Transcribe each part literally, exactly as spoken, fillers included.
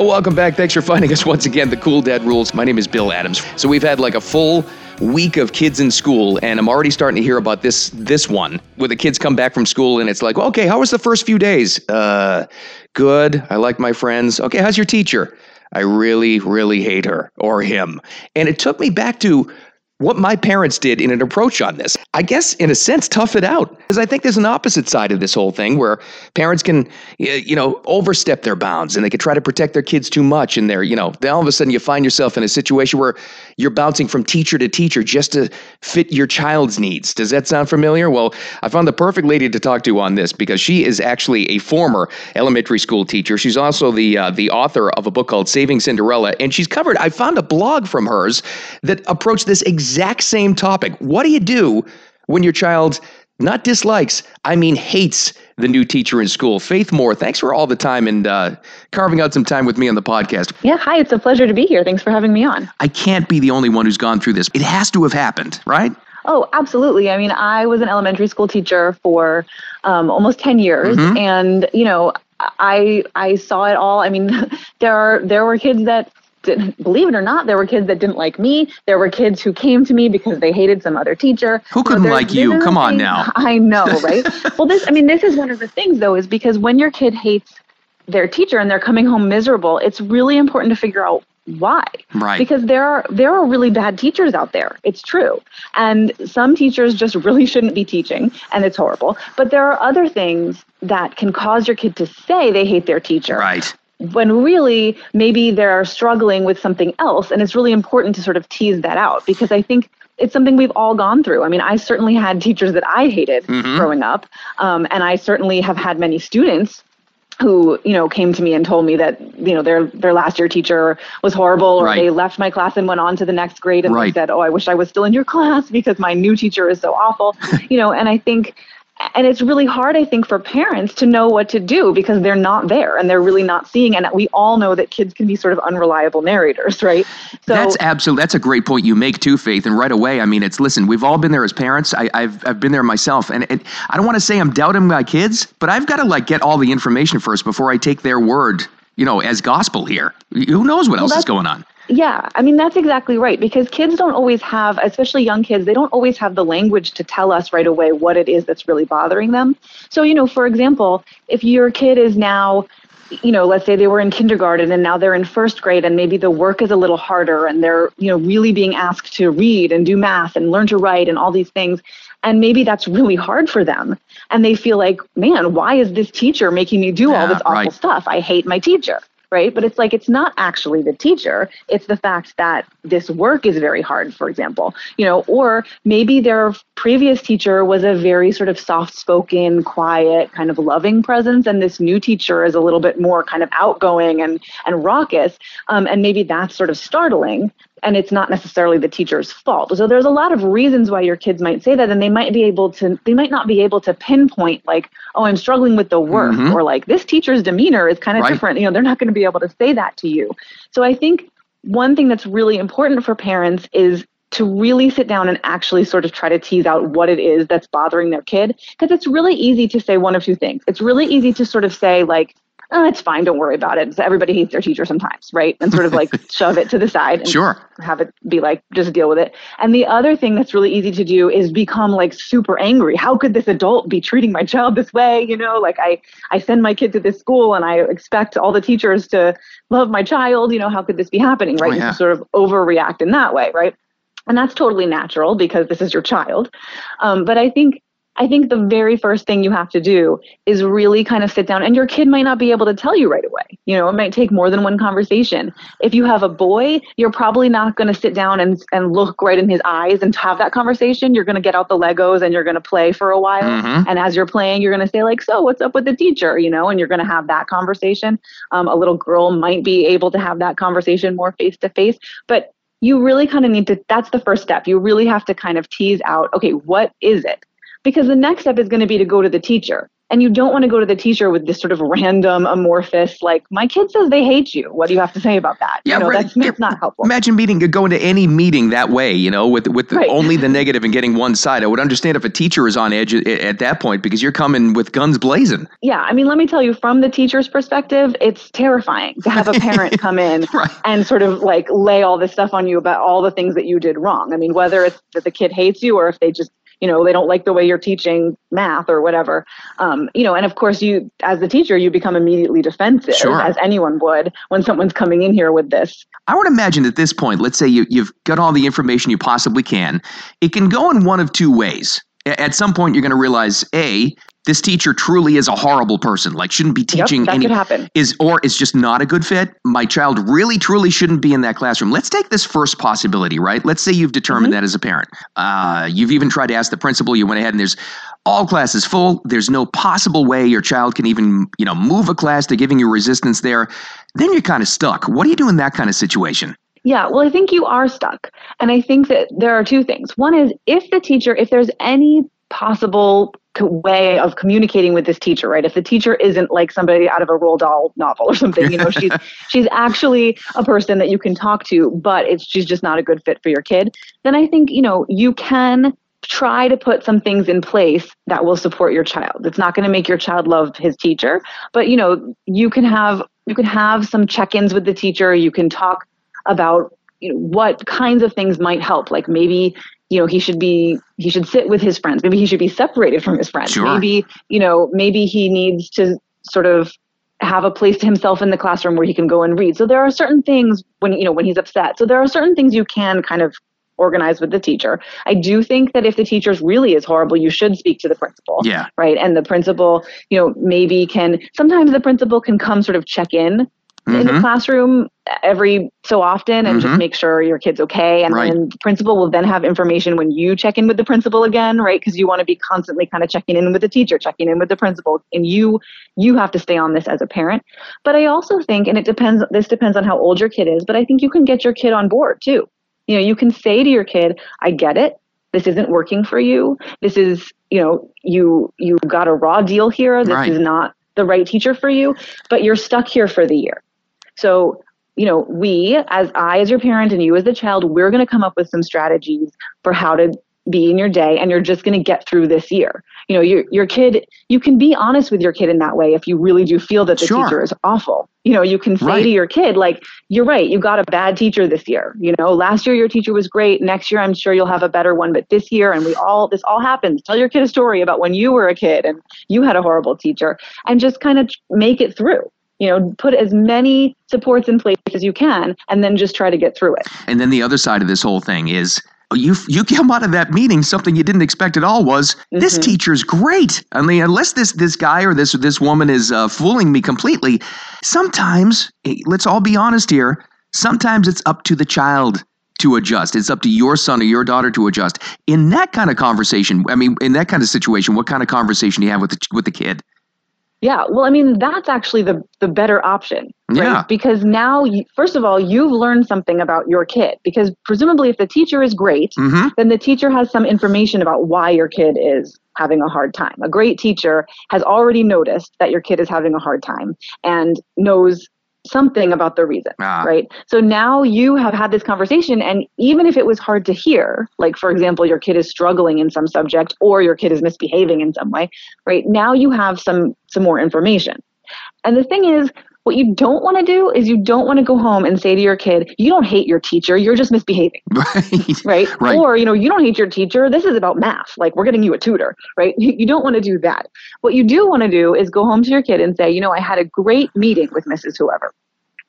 Oh, welcome back. Thanks for finding us once again, The Cool Dad Rules. My name is Bill Adams. So we've had like a full week of kids in school, and I'm already starting to hear about this this one, where the kids come back from school, and it's like, okay, how was the first few days? Uh, good. I like my friends. Okay, how's your teacher? I really, really hate her or him. And it took me back to what my parents did in an approach on this. I guess, in a sense, tough it out. Because I think there's an opposite side of this whole thing where parents can, you know, overstep their bounds, and they can try to protect their kids too much. And they're, you know, then all of a sudden you find yourself in a situation where you're bouncing from teacher to teacher just to fit your child's needs. Does that sound familiar? Well, I found the perfect lady to talk to on this because she is actually a former elementary school teacher. She's also the uh, the author of a book called Saving Cinderella. And she's covered, I found a blog from hers that approached this exactly Exact same topic. What do you do when your child not dislikes, I mean hates the new teacher in school? Faith Moore, thanks for all the time and uh, carving out some time with me on the podcast. Yeah, hi. It's a pleasure to be here. Thanks for having me on. I can't be the only one who's gone through this. It has to have happened, right? Oh, absolutely. I mean, I was an elementary school teacher for um, almost ten years. Mm-hmm. And, you know, I I saw it all. I mean, there are there were kids that didn't, believe it or not, there were kids that didn't like me. There were kids who came to me because they hated some other teacher. Who couldn't so like you? Come on things, now. I know, right? Well, this, I mean, this is one of the things, though, is because when your kid hates their teacher and they're coming home miserable, it's really important to figure out why. Right. Because there are there are really bad teachers out there. It's true. And some teachers just really shouldn't be teaching, and it's horrible. But there are other things that can cause your kid to say they hate their teacher. Right. When really maybe they're struggling with something else. And it's really important to sort of tease that out because I think it's something we've all gone through. I mean, I certainly had teachers that I hated mm-hmm. growing up. Um, and I certainly have had many students who, you know, came to me and told me that, you know, their their last year teacher was horrible or right. they left my class and went on to the next grade and right. they said, oh, I wish I was still in your class because my new teacher is so awful. You know, and I think And it's really hard, I think, for parents to know what to do because they're not there and they're really not seeing. And we all know that kids can be sort of unreliable narrators, right? So that's absolutely that's a great point you make too, Faith. And right away, I mean, it's listen, we've all been there as parents. I, I've I've been there myself, and it, I don't want to say I'm doubting my kids, but I've got to like get all the information first before I take their word, you know, as gospel here. Who knows what well, else is going on? Yeah, I mean, that's exactly right, because kids don't always have, especially young kids, they don't always have the language to tell us right away what it is that's really bothering them. So, you know, for example, if your kid is now, you know, let's say they were in kindergarten and now they're in first grade and maybe the work is a little harder and they're, you know, really being asked to read and do math and learn to write and all these things. And maybe that's really hard for them. And they feel like, man, why is this teacher making me do yeah, all this awful right. stuff? I hate my teacher. Right. But it's like it's not actually the teacher. It's the fact that this work is very hard, for example, you know, or maybe their previous teacher was a very sort of soft spoken, quiet, kind of loving presence. And this new teacher is a little bit more kind of outgoing and, and raucous. Um, and maybe that's sort of startling. And it's not necessarily the teacher's fault. So there's a lot of reasons why your kids might say that, and they might be able to, they might not be able to pinpoint like, oh, I'm struggling with the work, mm-hmm. or like this teacher's demeanor is kind of right. different. You know, they're not going to be able to say that to you. So I think one thing that's really important for parents is to really sit down and actually sort of try to tease out what it is that's bothering their kid, because it's really easy to say one of two things. It's really easy to sort of say like, oh, it's fine, don't worry about it. Everybody hates their teacher sometimes, right? And sort of like shove it to the side and sure. have it be like, just deal with it. And the other thing that's really easy to do is become like super angry. How could this adult be treating my child this way? You know, like I, I send my kid to this school and I expect all the teachers to love my child. You know, how could this be happening, right? Oh, yeah. You sort of overreact in that way, right? And that's totally natural because this is your child. Um, but I think I think the very first thing you have to do is really kind of sit down, and your kid might not be able to tell you right away. You know, it might take more than one conversation. If you have a boy, you're probably not going to sit down and, and look right in his eyes and have that conversation. You're going to get out the Legos and you're going to play for a while. Mm-hmm. And as you're playing, you're going to say like, so what's up with the teacher? You know, and you're going to have that conversation. Um, a little girl might be able to have that conversation more face to face, but you really kind of need to, that's the first step. You really have to kind of tease out, okay, what is it? because the next step is going to be to go to the teacher. And you don't want to go to the teacher with this sort of random amorphous, like, my kid says they hate you. What do you have to say about that? Yeah, you know, right. that's, that's not helpful. Imagine meeting, going to any meeting that way, you know, with with right. the, only the negative and getting one side. I would understand if a teacher is on edge at that point because you're coming with guns blazing. Yeah. I mean, let me tell you, from the teacher's perspective, it's terrifying to have a parent come in right. and sort of like lay all this stuff on you about all the things that you did wrong. I mean, whether it's that the kid hates you or if they just, you know, they don't like the way you're teaching math or whatever. Um, you know, and of course, you, as the teacher, you become immediately defensive, sure. as anyone would when someone's coming in here with this. I would imagine at this point, let's say you, you've got all the information you possibly can. It can go in one of two ways. At some point, you're going to realize, A, this teacher truly is a horrible person, like shouldn't be teaching. Yep, that any, could happen. Is, or is just not a good fit. My child really, truly shouldn't be in that classroom. Let's take this first possibility, right? Let's say you've determined mm-hmm. that as a parent. Uh, you've even tried to ask the principal. You went ahead and there's all classes full. There's no possible way your child can even, you know, move a class. They're giving you resistance there. Then you're kind of stuck. What do you do in that kind of situation? Yeah, well, I think you are stuck. And I think that there are two things. One is if the teacher, if there's any possible way of communicating with this teacher, right? If the teacher isn't like somebody out of a Roald Dahl novel or something, you know, she's she's actually a person that you can talk to, but it's she's just not a good fit for your kid, then I think, you know, you can try to put some things in place that will support your child. It's not going to make your child love his teacher, but, you know, you can have you can have some check-ins with the teacher. You can talk about, you know, what kinds of things might help. Like maybe, you know, he should be, he should sit with his friends. Maybe he should be separated from his friends. Sure. Maybe, you know, maybe he needs to sort of have a place to himself in the classroom where he can go and read. So there are certain things when, you know, when he's upset. So there are certain things you can kind of organize with the teacher. I do think that if the teacher really is horrible, you should speak to the principal. Yeah. Right. And the principal, you know, maybe can, sometimes the principal can come sort of check in in the classroom every so often and mm-hmm. just make sure your kid's okay. And right. then the principal will then have information when you check in with the principal again, right? Because you want to be constantly kind of checking in with the teacher, checking in with the principal. And you you have to stay on this as a parent. But I also think, and it depends, this depends on how old your kid is, but I think you can get your kid on board too. You know, you can say to your kid, I get it. This isn't working for you. This is, you know, you you got a raw deal here. This right. is not the right teacher for you, but you're stuck here for the year. So, you know, we, as I, as your parent and you as the child, we're going to come up with some strategies for how to be in your day. And you're just going to get through this year. You know, your, your kid, you can be honest with your kid in that way. If you really do feel that the sure. teacher is awful, you know, you can say right. to your kid, like, you're right. You got a bad teacher this year. You know, last year, your teacher was great. Next year, I'm sure you'll have a better one. But this year, and we all, this all happens. Tell your kid a story about when you were a kid and you had a horrible teacher and just kind of make it through. You know, put as many supports in place as you can and then just try to get through it. And then the other side of this whole thing is you you come out of that meeting, something you didn't expect at all was mm-hmm. this teacher's great. I mean, unless this this guy or this, this woman is uh, fooling me completely, sometimes, let's all be honest here, sometimes it's up to the child to adjust. It's up to your son or your daughter to adjust. In that kind of conversation, I mean, in that kind of situation, what kind of conversation do you have with the, with the kid? Yeah. Well, I mean, that's actually the, the better option, right? Yeah. Because now, you, first of all, you've learned something about your kid, because presumably if the teacher is great, mm-hmm. then the teacher has some information about why your kid is having a hard time. A great teacher has already noticed that your kid is having a hard time and knows something about the reason, ah. right? So now you have had this conversation, and even if it was hard to hear, like, for example, your kid is struggling in some subject or your kid is misbehaving in some way, right? Now you have some some more information. And the thing is, what you don't want to do is you don't want to go home and say to your kid, you don't hate your teacher, you're just misbehaving, right? Right? Right. Or, you know, you don't hate your teacher, this is about math, like we're getting you a tutor, right? You don't want to do that. What you do want to do is go home to your kid and say, you know, I had a great meeting with Missus Whoever.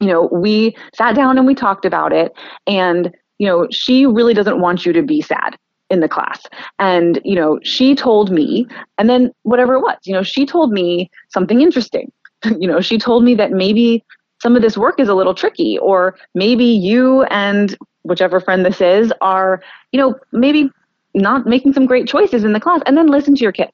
You know, we sat down and we talked about it, and, you know, she really doesn't want you to be sad in the class. And, you know, she told me, and then whatever it was, you know, she told me something interesting. You know, she told me that maybe some of this work is a little tricky, or maybe you and whichever friend this is are, you know, maybe not making some great choices in the class. And then listen to your kid,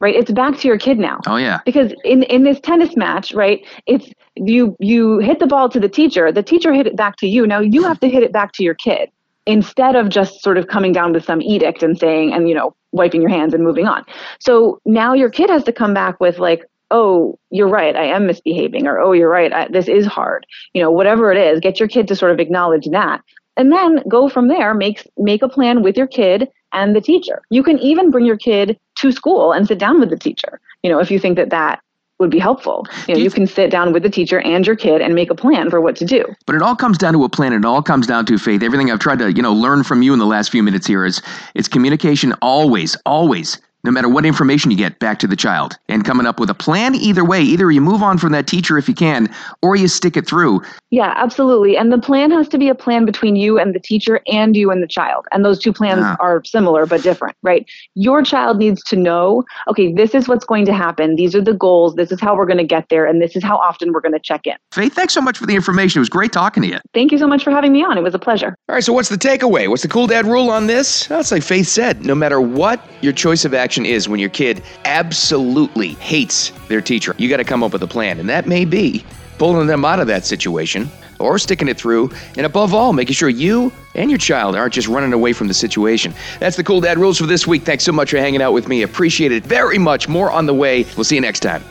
right? It's back to your kid now. Oh, yeah. Because in, in this tennis match, right, it's you you hit the ball to the teacher. The teacher hit it back to you. Now you have to hit it back to your kid. instead of just sort of coming down with some edict and saying, and, you know, wiping your hands and moving on. So now your kid has to come back with like, oh, you're right, I am misbehaving, or, oh, you're right, I, this is hard. You know, whatever it is, get your kid to sort of acknowledge that. And then go from there, make, make a plan with your kid and the teacher. You can even bring your kid to school and sit down with the teacher, you know, if you think that that would be helpful. You know, you can sit down with the teacher and your kid and make a plan for what to do. But it all comes down to a plan. It all comes down to, Faith, everything I've tried to, you know, learn from you in the last few minutes here is it's communication always, always, no matter what information you get, back to the child and coming up with a plan either way. Either you move on from that teacher if you can, or you stick it through. Yeah, absolutely. And the plan has to be a plan between you and the teacher and you and the child. And those two plans yeah. are similar but different, right? Your child needs to know, okay, this is what's going to happen. These are the goals. This is how we're going to get there. And this is how often we're going to check in. Faith, thanks so much for the information. It was great talking to you. Thank you so much for having me on. It was a pleasure. All right, so what's the takeaway? What's the cool dad rule on this? Well, it's like Faith said, no matter what your choice of action is, when your kid absolutely hates their teacher, you got to come up with a plan. And that may be pulling them out of that situation or sticking it through. And above all, making sure you and your child aren't just running away from the situation. That's the Cool Dad Rules for this week. Thanks so much for hanging out with me. Appreciate it very much. More on the way. We'll see you next time.